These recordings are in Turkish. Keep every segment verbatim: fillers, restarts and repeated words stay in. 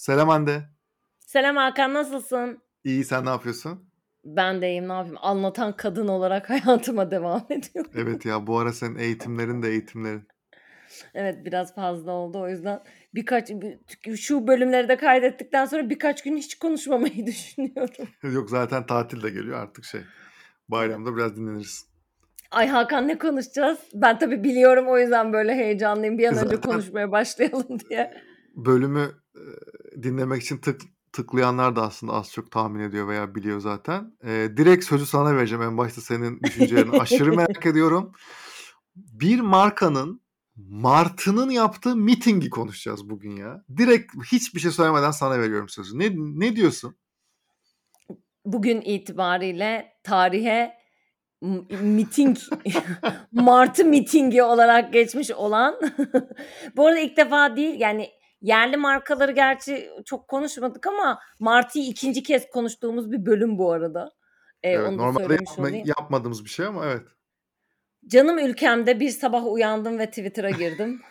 Selam Hande. Selam Hakan, nasılsın? İyi, sen ne yapıyorsun? Ben deyim, ne yapayım? Anlatan kadın olarak hayatıma devam ediyorum. Evet ya, bu ara senin eğitimlerin de eğitimlerin. Evet, biraz fazla oldu, o yüzden birkaç bir, şu bölümleri de kaydettikten sonra birkaç gün hiç konuşmamayı düşünüyorum. Yok, zaten tatil de geliyor artık şey. Bayramda biraz dinleniriz. Ay Hakan, ne konuşacağız? Ben tabii biliyorum, o yüzden böyle heyecanlıyım. Bir an zaten önce konuşmaya başlayalım diye. Bölümü dinlemek için tık, tıklayanlar da aslında az çok tahmin ediyor veya biliyor zaten. Ee, direkt sözü sana vereceğim en başta, senin düşüncelerini aşırı merak ediyorum. Bir markanın, Martı'nın yaptığı mitingi konuşacağız bugün ya. Direkt hiçbir şey söylemeden sana veriyorum sözü. Ne, ne diyorsun? Bugün itibariyle tarihe miting, Martı Mitingi olarak geçmiş olan. Bu arada ilk defa değil yani. Yerli markaları gerçi çok konuşmadık ama Martı'yı ikinci kez konuştuğumuz bir bölüm bu arada. Ee, evet, normalde yapma, yapmadığımız bir şey ama evet. Canım ülkemde bir sabah uyandım ve Twitter'a girdim.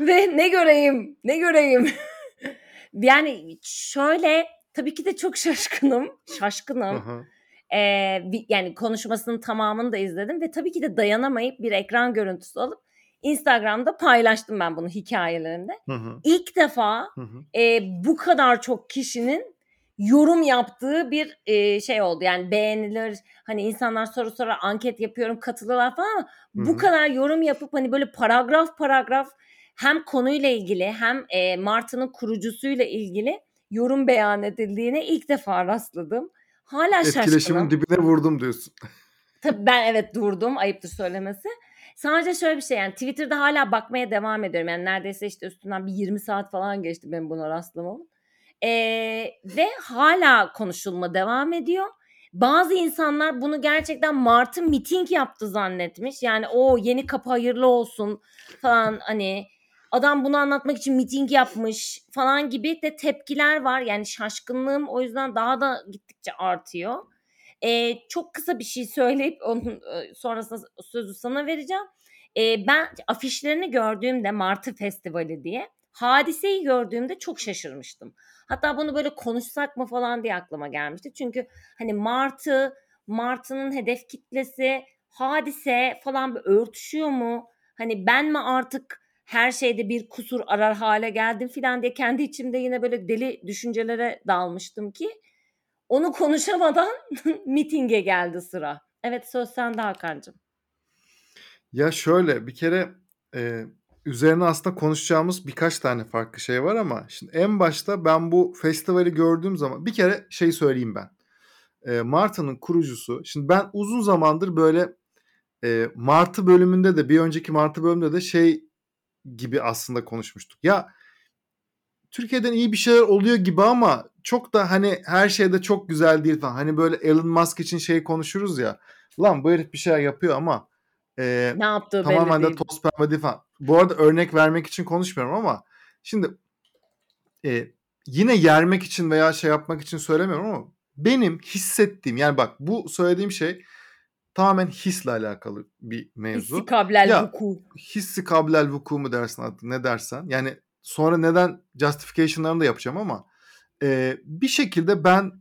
Ve ne göreyim, ne göreyim. Yani şöyle, tabii ki de çok şaşkınım, şaşkınım. ee, yani konuşmasının tamamını da izledim ve tabii ki de dayanamayıp bir ekran görüntüsü alıp Instagram'da paylaştım ben bunu hikayelerimde. Hı hı. İlk defa hı hı. E, bu kadar çok kişinin yorum yaptığı bir e, şey oldu. Yani beğenilir, hani insanlar soru sorar, anket yapıyorum, katılırlar falan ama hı hı. bu kadar yorum yapıp hani böyle paragraf paragraf hem konuyla ilgili hem e, Martı'nın kurucusuyla ilgili yorum beyan edildiğine ilk defa rastladım. Hala şaşkınım. Etkileşimin dibine vurdum diyorsun. Tabii ben evet durdum, ayıptır söylemesi. Sadece şöyle bir şey, yani Twitter'da hala bakmaya devam ediyorum. Yani neredeyse işte üstünden bir yirmi saat falan geçti benim buna rastlamam. Ee, ve hala konuşulma devam ediyor. Bazı insanlar bunu gerçekten Martı miting yaptı zannetmiş. Yani o yeni kapı hayırlı olsun falan, hani adam bunu anlatmak için miting yapmış falan gibi de tepkiler var. Yani şaşkınlığım o yüzden daha da gittikçe artıyor. Ee, çok kısa bir şey söyleyip onun sonrasında sözü sana vereceğim. Ee, ben afişlerini gördüğümde Martı Festivali diye, Hadise'yi gördüğümde çok şaşırmıştım. Hatta bunu böyle konuşsak mı falan diye aklıma gelmişti. Çünkü hani Martı, Martı'nın hedef kitlesi, Hadise falan bir örtüşüyor mu? Hani ben mi artık her şeyde bir kusur arar hale geldim falan diye kendi içimde yine böyle deli düşüncelere dalmıştım ki onu konuşamadan mitinge geldi sıra. Evet, söz sende Hakan'cığım. Ya şöyle, bir kere e, üzerine aslında konuşacağımız birkaç tane farklı şey var ama şimdi en başta ben bu festivali gördüğüm zaman bir kere şey söyleyeyim ben. E, Martı'nın kurucusu, şimdi ben uzun zamandır böyle e, Martı bölümünde de, bir önceki Martı bölümünde de şey gibi aslında konuşmuştuk. Ya Türkiye'den iyi bir şeyler oluyor gibi ama çok da hani her şeyde çok güzel değil falan. Hani böyle Elon Musk için şey konuşuruz ya. Lan bu herif bir şeyler yapıyor ama e, ne yaptığı tamamen de toz pembe değil falan. Bu arada örnek vermek için konuşmuyorum ama şimdi e, yine yermek için veya şey yapmak için söylemiyorum ama benim hissettiğim, yani bak bu söylediğim şey tamamen hisle alakalı bir mevzu. Hissi kablel vuku. Hissi kablel vuku mu dersin, ne dersen. Yani sonra neden justification'larını da yapacağım ama e, bir şekilde ben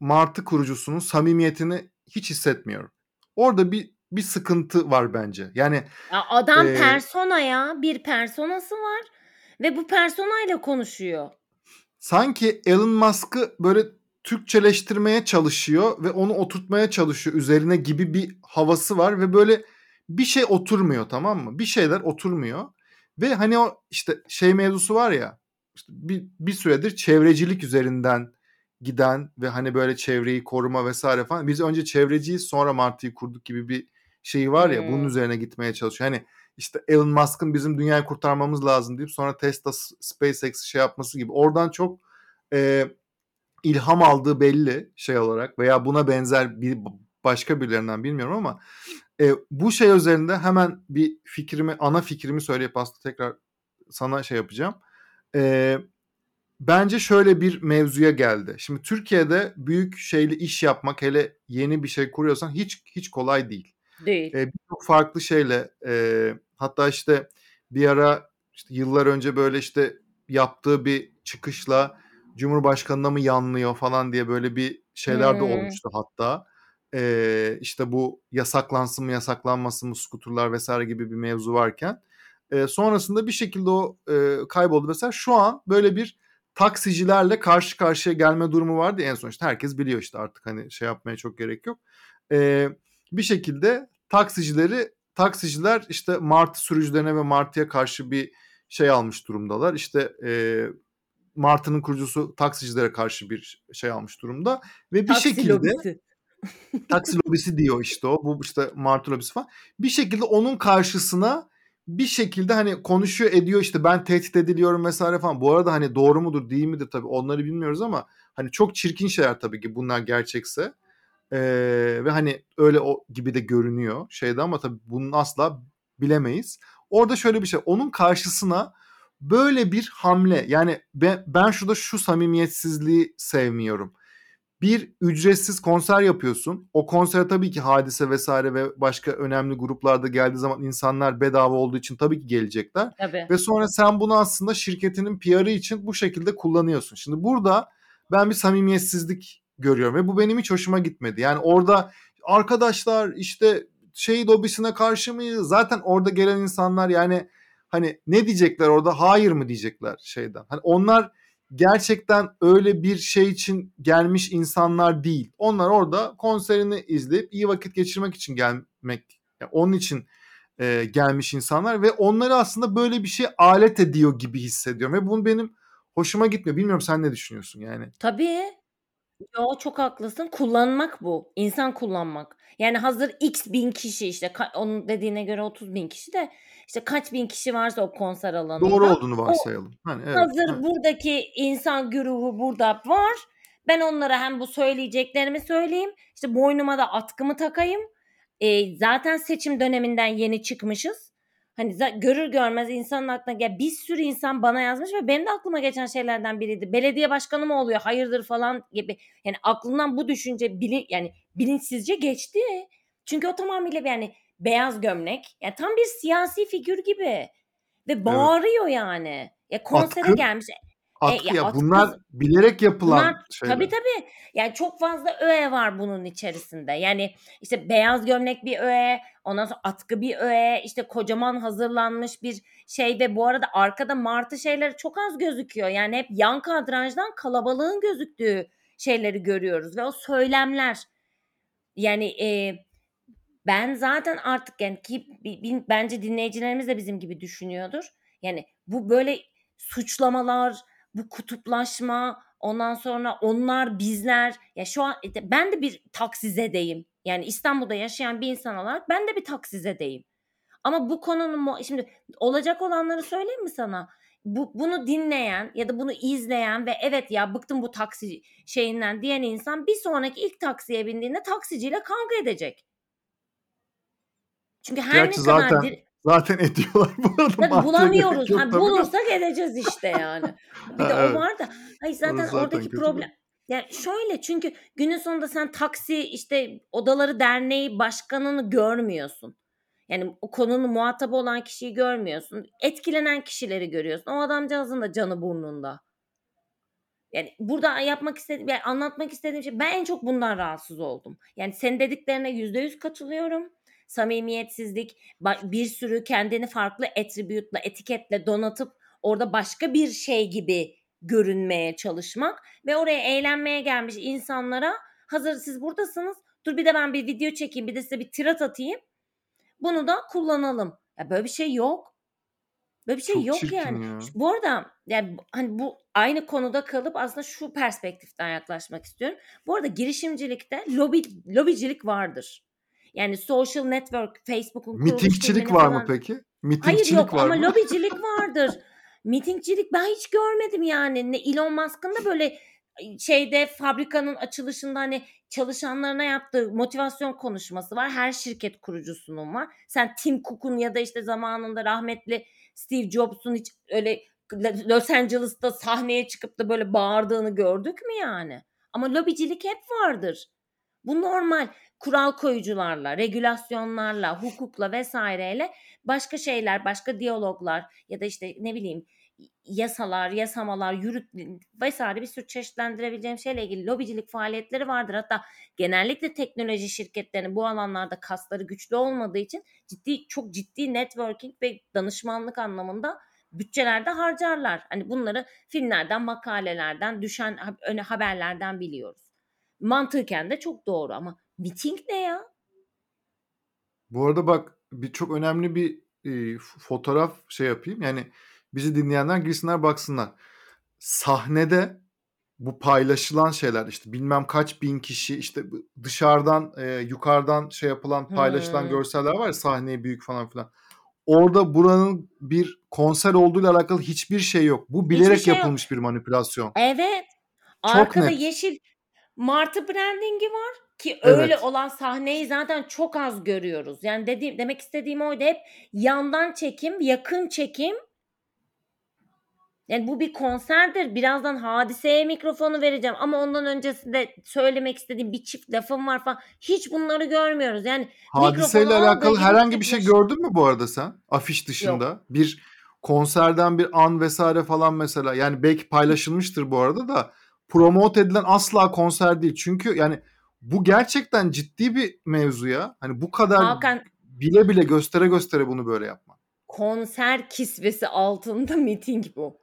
Martı kurucusunun samimiyetini hiç hissetmiyorum. Orada bir bir sıkıntı var bence. Yani ya adam e, persona ya. Bir personası var ve bu personayla konuşuyor. Sanki Elon Musk'ı böyle Türkçeleştirmeye çalışıyor ve onu oturtmaya çalışıyor üzerine gibi bir havası var ve böyle bir şey oturmuyor, tamam mı? Bir şeyler oturmuyor. Ve hani o işte şey mevzusu var ya, işte bir, bir süredir çevrecilik üzerinden giden ve hani böyle çevreyi koruma vesaire falan. Biz önce çevreciyiz sonra Martı'yı kurduk gibi bir şeyi var ya, hmm. bunun üzerine gitmeye çalışıyor. Hani işte Elon Musk'ın bizim dünyayı kurtarmamız lazım deyip sonra Tesla, SpaceX şey yapması gibi. Oradan çok e, ilham aldığı belli şey olarak veya buna benzer bir başka birilerinden bilmiyorum ama E, bu şey üzerinde hemen bir fikrimi, ana fikrimi söyleyip aslında tekrar sana şey yapacağım. E, bence şöyle bir mevzuya geldi. Şimdi Türkiye'de büyük şeyli iş yapmak, hele yeni bir şey kuruyorsan hiç hiç kolay değil. Değil. E, birçok farklı şeyle e, hatta işte bir ara işte yıllar önce böyle işte yaptığı bir çıkışla Cumhurbaşkanı'na mı yanlıyor falan diye böyle bir şeyler hmm. de olmuştu hatta. Ee, işte bu yasaklansın mı yasaklanmasın mı skuturlar vesaire gibi bir mevzu varken. Ee, sonrasında bir şekilde o e, kayboldu. Mesela şu an böyle bir taksicilerle karşı karşıya gelme durumu vardı. En son işte herkes biliyor işte artık hani şey yapmaya çok gerek yok. Ee, bir şekilde taksicileri taksiciler işte Martı sürücülerine ve Martı'ya karşı bir şey almış durumdalar. İşte e, Martı'nın kurucusu taksicilere karşı bir şey almış durumda. Ve bir taksi şekilde... Lobisi. Taksi lobisi diyor işte o. Bu işte Martı lobisi falan. Bir şekilde onun karşısına bir şekilde hani konuşuyor ediyor işte ben tehdit ediliyorum vesaire falan. Bu arada hani doğru mudur değil midir tabii onları bilmiyoruz ama hani çok çirkin şeyler tabii ki bunlar gerçekse. Ee, ve hani öyle o gibi de görünüyor şeyde ama tabii bunu asla bilemeyiz. Orada şöyle bir şey. Onun karşısına böyle bir hamle, yani ben, ben şurada şu samimiyetsizliği sevmiyorum. Bir ücretsiz konser yapıyorsun. O konsere tabii ki Hadise vesaire ve başka önemli gruplarda geldiği zaman insanlar bedava olduğu için tabii ki gelecekler. Tabii. Ve sonra sen bunu aslında şirketinin P R'ı için bu şekilde kullanıyorsun. Şimdi burada ben bir samimiyetsizlik görüyorum ve bu benim hiç hoşuma gitmedi. Yani orada arkadaşlar işte şey lobisine karşı mıyız? Zaten orada gelen insanlar yani hani ne diyecekler orada? Hayır mı diyecekler şeyden? Hani onlar gerçekten öyle bir şey için gelmiş insanlar değil. Onlar orada konserini izleyip iyi vakit geçirmek için gelmek, yani onun için e, gelmiş insanlar ve onları aslında böyle bir şey alet ediyor gibi hissediyorum. Ve bunu benim hoşuma gitmiyor. Bilmiyorum sen ne düşünüyorsun yani? Tabii. Yo, çok haklısın. Kullanmak bu. İnsan kullanmak. Yani hazır X bin kişi işte ka- onun dediğine göre otuz bin kişi de işte kaç bin kişi varsa o konser alanında. Doğru olduğunu varsayalım. O, hani, evet, hazır evet. Buradaki insan güruhu burada var. Ben onlara hem bu söyleyeceklerimi söyleyeyim. İşte boynuma da atkımı takayım. E, zaten seçim döneminden yeni çıkmışız. Hani za- görür görmez insanın aklına ya bir sürü insan bana yazmış ve benim de aklıma geçen şeylerden biriydi. Belediye başkanı mı oluyor? Hayırdır falan gibi. Yani aklımdan bu düşünce bilin yani bilinçsizce geçti. Çünkü o tamamıyla yani beyaz gömlek. Yani tam bir siyasi figür gibi. Ve bağırıyor evet. Yani. Ya konsere atkı, gelmiş. Atkı e, ya, ya atkı, bunlar bilerek yapılan bunlar, şeyler. Tabii tabii. Yani çok fazla öğe var bunun içerisinde. Yani işte beyaz gömlek bir öğe, ondan sonra atkı bir öğe, işte kocaman hazırlanmış bir şey ve bu arada arkada Martı şeyleri çok az gözüküyor. Yani hep yan kadranjdan kalabalığın gözüktüğü şeyleri görüyoruz ve o söylemler yani e, ben zaten artık yani ki bence dinleyicilerimiz de bizim gibi düşünüyordur. Yani bu böyle suçlamalar, bu kutuplaşma, ondan sonra onlar bizler. Ya şu an ben de bir taksizedeyim. Yani İstanbul'da yaşayan bir insan olarak ben de bir taksizedeyim. Ama bu konunun şimdi olacak olanları söyleyeyim mi sana? Bu, bunu dinleyen ya da bunu izleyen ve evet ya bıktım bu taksi şeyinden diyen insan bir sonraki ilk taksiye bindiğinde taksiciyle kavga edecek. Çünkü her gerçi ne kadar zaten, dir- zaten ediyorlar bu arada. Tabii bulamıyoruz. Yok, yani bulursak edeceğiz işte yani. Bir de evet. O var da. Hayır zaten, zaten oradaki problem. Değil. Yani şöyle çünkü günün sonunda sen taksi işte odaları derneği başkanını görmüyorsun. Yani o konunun muhatabı olan kişiyi görmüyorsun. Etkilenen kişileri görüyorsun. O adamcağızın da canı burnunda. Yani burada yapmak istediğim, yani anlatmak istediğim şey ben en çok bundan rahatsız oldum. Yani senin dediklerine yüzde yüz katılıyorum. Samimiyetsizlik, bir sürü kendini farklı attribute'la, etiketle donatıp orada başka bir şey gibi görünmeye çalışmak ve oraya eğlenmeye gelmiş insanlara hazır siz buradasınız, dur bir de ben bir video çekeyim, bir de size bir tirat atayım, bunu da kullanalım. Ya böyle bir şey yok. Böyle bir şey çok yok yani. Ya. Bu arada yani hani bu aynı konuda kalıp aslında şu perspektiften yaklaşmak istiyorum. Bu arada girişimcilikte lobi lobicilik vardır. Yani social network, Facebook'un kuruluş döneminde mitingçilik var falan. Mı peki? Mitingçilik hayır yok var ama mı? Lobicilik vardır. Mitingçilik ben hiç görmedim yani. Elon Musk'ın da böyle şeyde fabrikanın açılışında hani çalışanlarına yaptığı motivasyon konuşması var. Her şirket kurucusunun var. Sen Tim Cook'un ya da işte zamanında rahmetli Steve Jobs'un hiç öyle Los Angeles'ta sahneye çıkıp da böyle bağırdığını gördük mü yani? Ama lobicilik hep vardır. Bu normal. Kural koyucularla, regülasyonlarla, hukukla vesaireyle başka şeyler, başka diyaloglar ya da işte ne bileyim yasalar, yasamalar, yürüt vesaire bir sürü çeşitlendirebileceğim şeyle ilgili lobicilik faaliyetleri vardır. Hatta genellikle teknoloji şirketlerinin bu alanlarda kasları güçlü olmadığı için ciddi, çok ciddi networking ve danışmanlık anlamında bütçelerde harcarlar. Hani bunları filmlerden, makalelerden, düşen öne haberlerden biliyoruz. Mantıken de çok doğru ama miting ne ya? Bu arada bak bir çok önemli bir e, fotoğraf şey yapayım. Yani bizi dinleyenler girsinler baksınlar. Sahnede bu paylaşılan şeyler işte bilmem kaç bin kişi işte dışarıdan e, yukarıdan şey yapılan paylaşılan hmm. görseller var ya, sahneye büyük falan filan. Orada buranın bir konser olduğuyla alakalı hiçbir şey yok. Bu bilerek şey yapılmış yok. Bir manipülasyon. Evet. Çok arkada net. Yeşil Martı brandingi var ki öyle evet. Olan sahneyi zaten çok az görüyoruz. Yani dediğim demek istediğim oydu, hep yandan çekim, yakın çekim. Yani bu bir konserdir. Birazdan Hadise'ye mikrofonu vereceğim ama ondan öncesinde söylemek istediğim bir çift lafım var falan. Hiç bunları görmüyoruz. Yani Hadise'yle alakalı herhangi bir şey gördün mü bu arada sen? Afiş dışında. Yok. Bir konserden bir an vesaire falan mesela. Yani belki paylaşılmıştır bu arada da promote edilen asla konser değil. Çünkü yani bu gerçekten ciddi bir mevzu ya. Hani bu kadar Hakan, bile bile göstere göstere bunu böyle yapma. Konser kisvesi altında miting bu.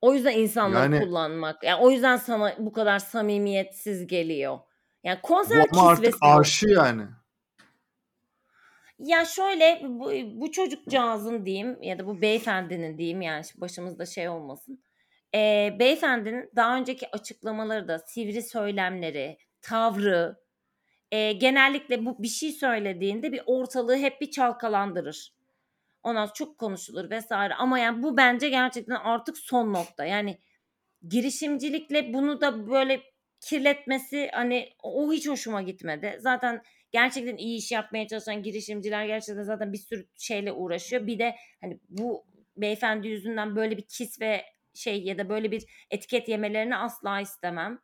O yüzden insanları yani, kullanmak. Yani o yüzden sana bu kadar samimiyetsiz geliyor. Yani konser kisvesi. Ama artık arşı yani. Ya şöyle bu, bu çocukcağızın diyeyim ya da bu beyefendinin diyeyim, yani başımızda şey olmasın. Ee, beyefendinin daha önceki açıklamaları da, sivri söylemleri, tavrı e, genellikle bu bir şey söylediğinde bir ortalığı hep bir çalkalandırır. Ondan çok konuşulur vesaire ama yani bu bence gerçekten artık son nokta. Yani girişimcilikle bunu da böyle kirletmesi hani o hiç hoşuma gitmedi. Zaten gerçekten iyi iş yapmaya çalışan girişimciler gerçekten zaten bir sürü şeyle uğraşıyor. Bir de hani bu beyefendi yüzünden böyle bir kis ve şey ya da böyle bir etiket yemelerini asla istemem.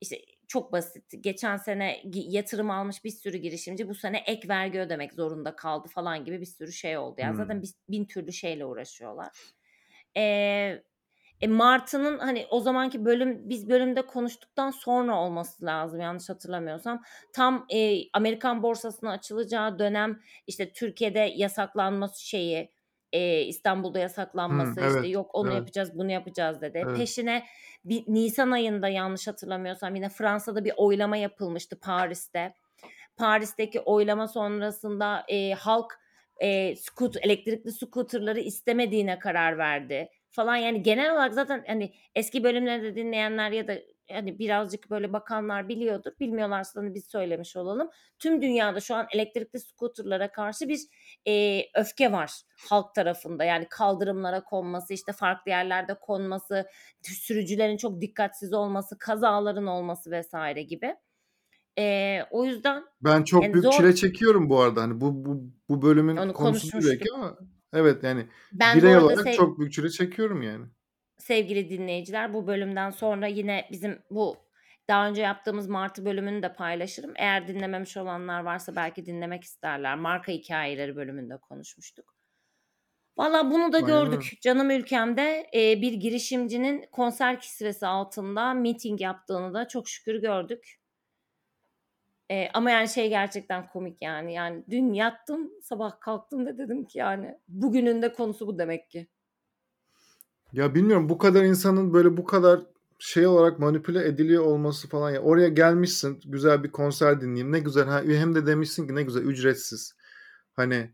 İşte çok basit. Geçen sene yatırım almış bir sürü girişimci bu sene ek vergi ödemek zorunda kaldı falan gibi bir sürü şey oldu. Yani hmm. zaten bin türlü şeyle uğraşıyorlar. Ee, e Martı'nın hani o zamanki bölüm biz bölümde konuştuktan sonra olması lazım yanlış hatırlamıyorsam. Tam e, Amerikan borsasına açılacağı dönem işte Türkiye'de yasaklanması şeyi e, İstanbul'da yasaklanması hmm, evet, işte yok onu evet. yapacağız bunu yapacağız dedi. Evet. Peşine bir Nisan ayında yanlış hatırlamıyorsam yine Fransa'da bir oylama yapılmıştı Paris'te. Paris'teki oylama sonrasında e, halk e, Scoot, elektrikli scooterları istemediğine karar verdi falan. Yani genel olarak zaten hani eski bölümlerde dinleyenler ya da hani birazcık böyle bakanlar biliyordur. Bilmiyorlarsa da biz söylemiş olalım. Tüm dünyada şu an elektrikli scooterlara karşı bir e, öfke var halk tarafında. Yani kaldırımlara konması, işte farklı yerlerde konması, sürücülerin çok dikkatsiz olması, kazaların olması vesaire gibi. E, o yüzden ben çok yani büyük zor... çile çekiyorum bu arada. Hani bu bu bu bölümün onu konusu belki ama evet yani ben birey olarak sev... çok büyük çile çekiyorum yani. Sevgili dinleyiciler, bu bölümden sonra yine bizim bu daha önce yaptığımız Martı bölümünü de paylaşırım. Eğer dinlememiş olanlar varsa belki dinlemek isterler. Marka hikayeleri bölümünde konuşmuştuk. Valla bunu da gördük. Aynen. Canım ülkemde bir girişimcinin konser kisvesi altında miting yaptığını da çok şükür gördük. Ee, ama yani şey gerçekten komik yani. Yani dün yattım, sabah kalktım da dedim ki yani bugünün de konusu bu demek ki. Ya bilmiyorum, bu kadar insanın böyle bu kadar şey olarak manipüle ediliyor olması falan ya. Oraya gelmişsin, güzel bir konser dinleyeyim, ne güzel, hem de demişsin ki ne güzel ücretsiz. Hani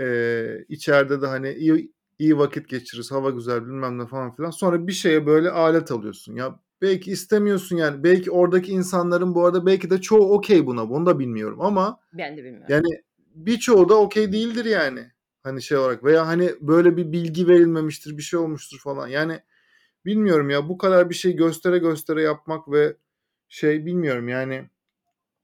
e, içeride de hani iyi, iyi vakit geçiririz, hava güzel bilmem ne falan filan. Sonra bir şeye böyle alet alıyorsun ya. Belki istemiyorsun yani. Belki oradaki insanların bu arada belki de çoğu okey buna. Bunu da bilmiyorum ama. Ben de bilmiyorum. Yani birçoğu da okey değildir yani. Hani şey olarak veya hani böyle bir bilgi verilmemiştir, bir şey olmuştur falan. Yani bilmiyorum ya, bu kadar bir şey göstere göstere yapmak ve şey bilmiyorum yani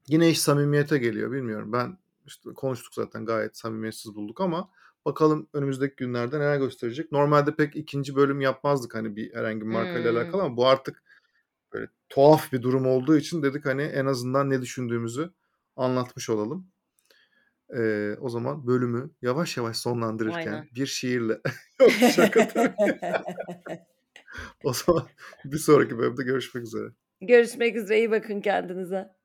yine iş samimiyete geliyor bilmiyorum. Ben işte konuştuk zaten, gayet samimiyetsiz bulduk ama bakalım önümüzdeki günlerde neler gösterecek. Normalde pek ikinci bölüm yapmazdık hani bir herhangi bir markayla hmm. alakalı ama bu artık böyle tuhaf bir durum olduğu için dedik hani en azından ne düşündüğümüzü anlatmış olalım. Eee, o zaman bölümü yavaş yavaş sonlandırırken Aynen. bir şiirle yok şaka tabii. O zaman bir sonraki bölümde görüşmek üzere. Görüşmek üzere. İyi bakın kendinize.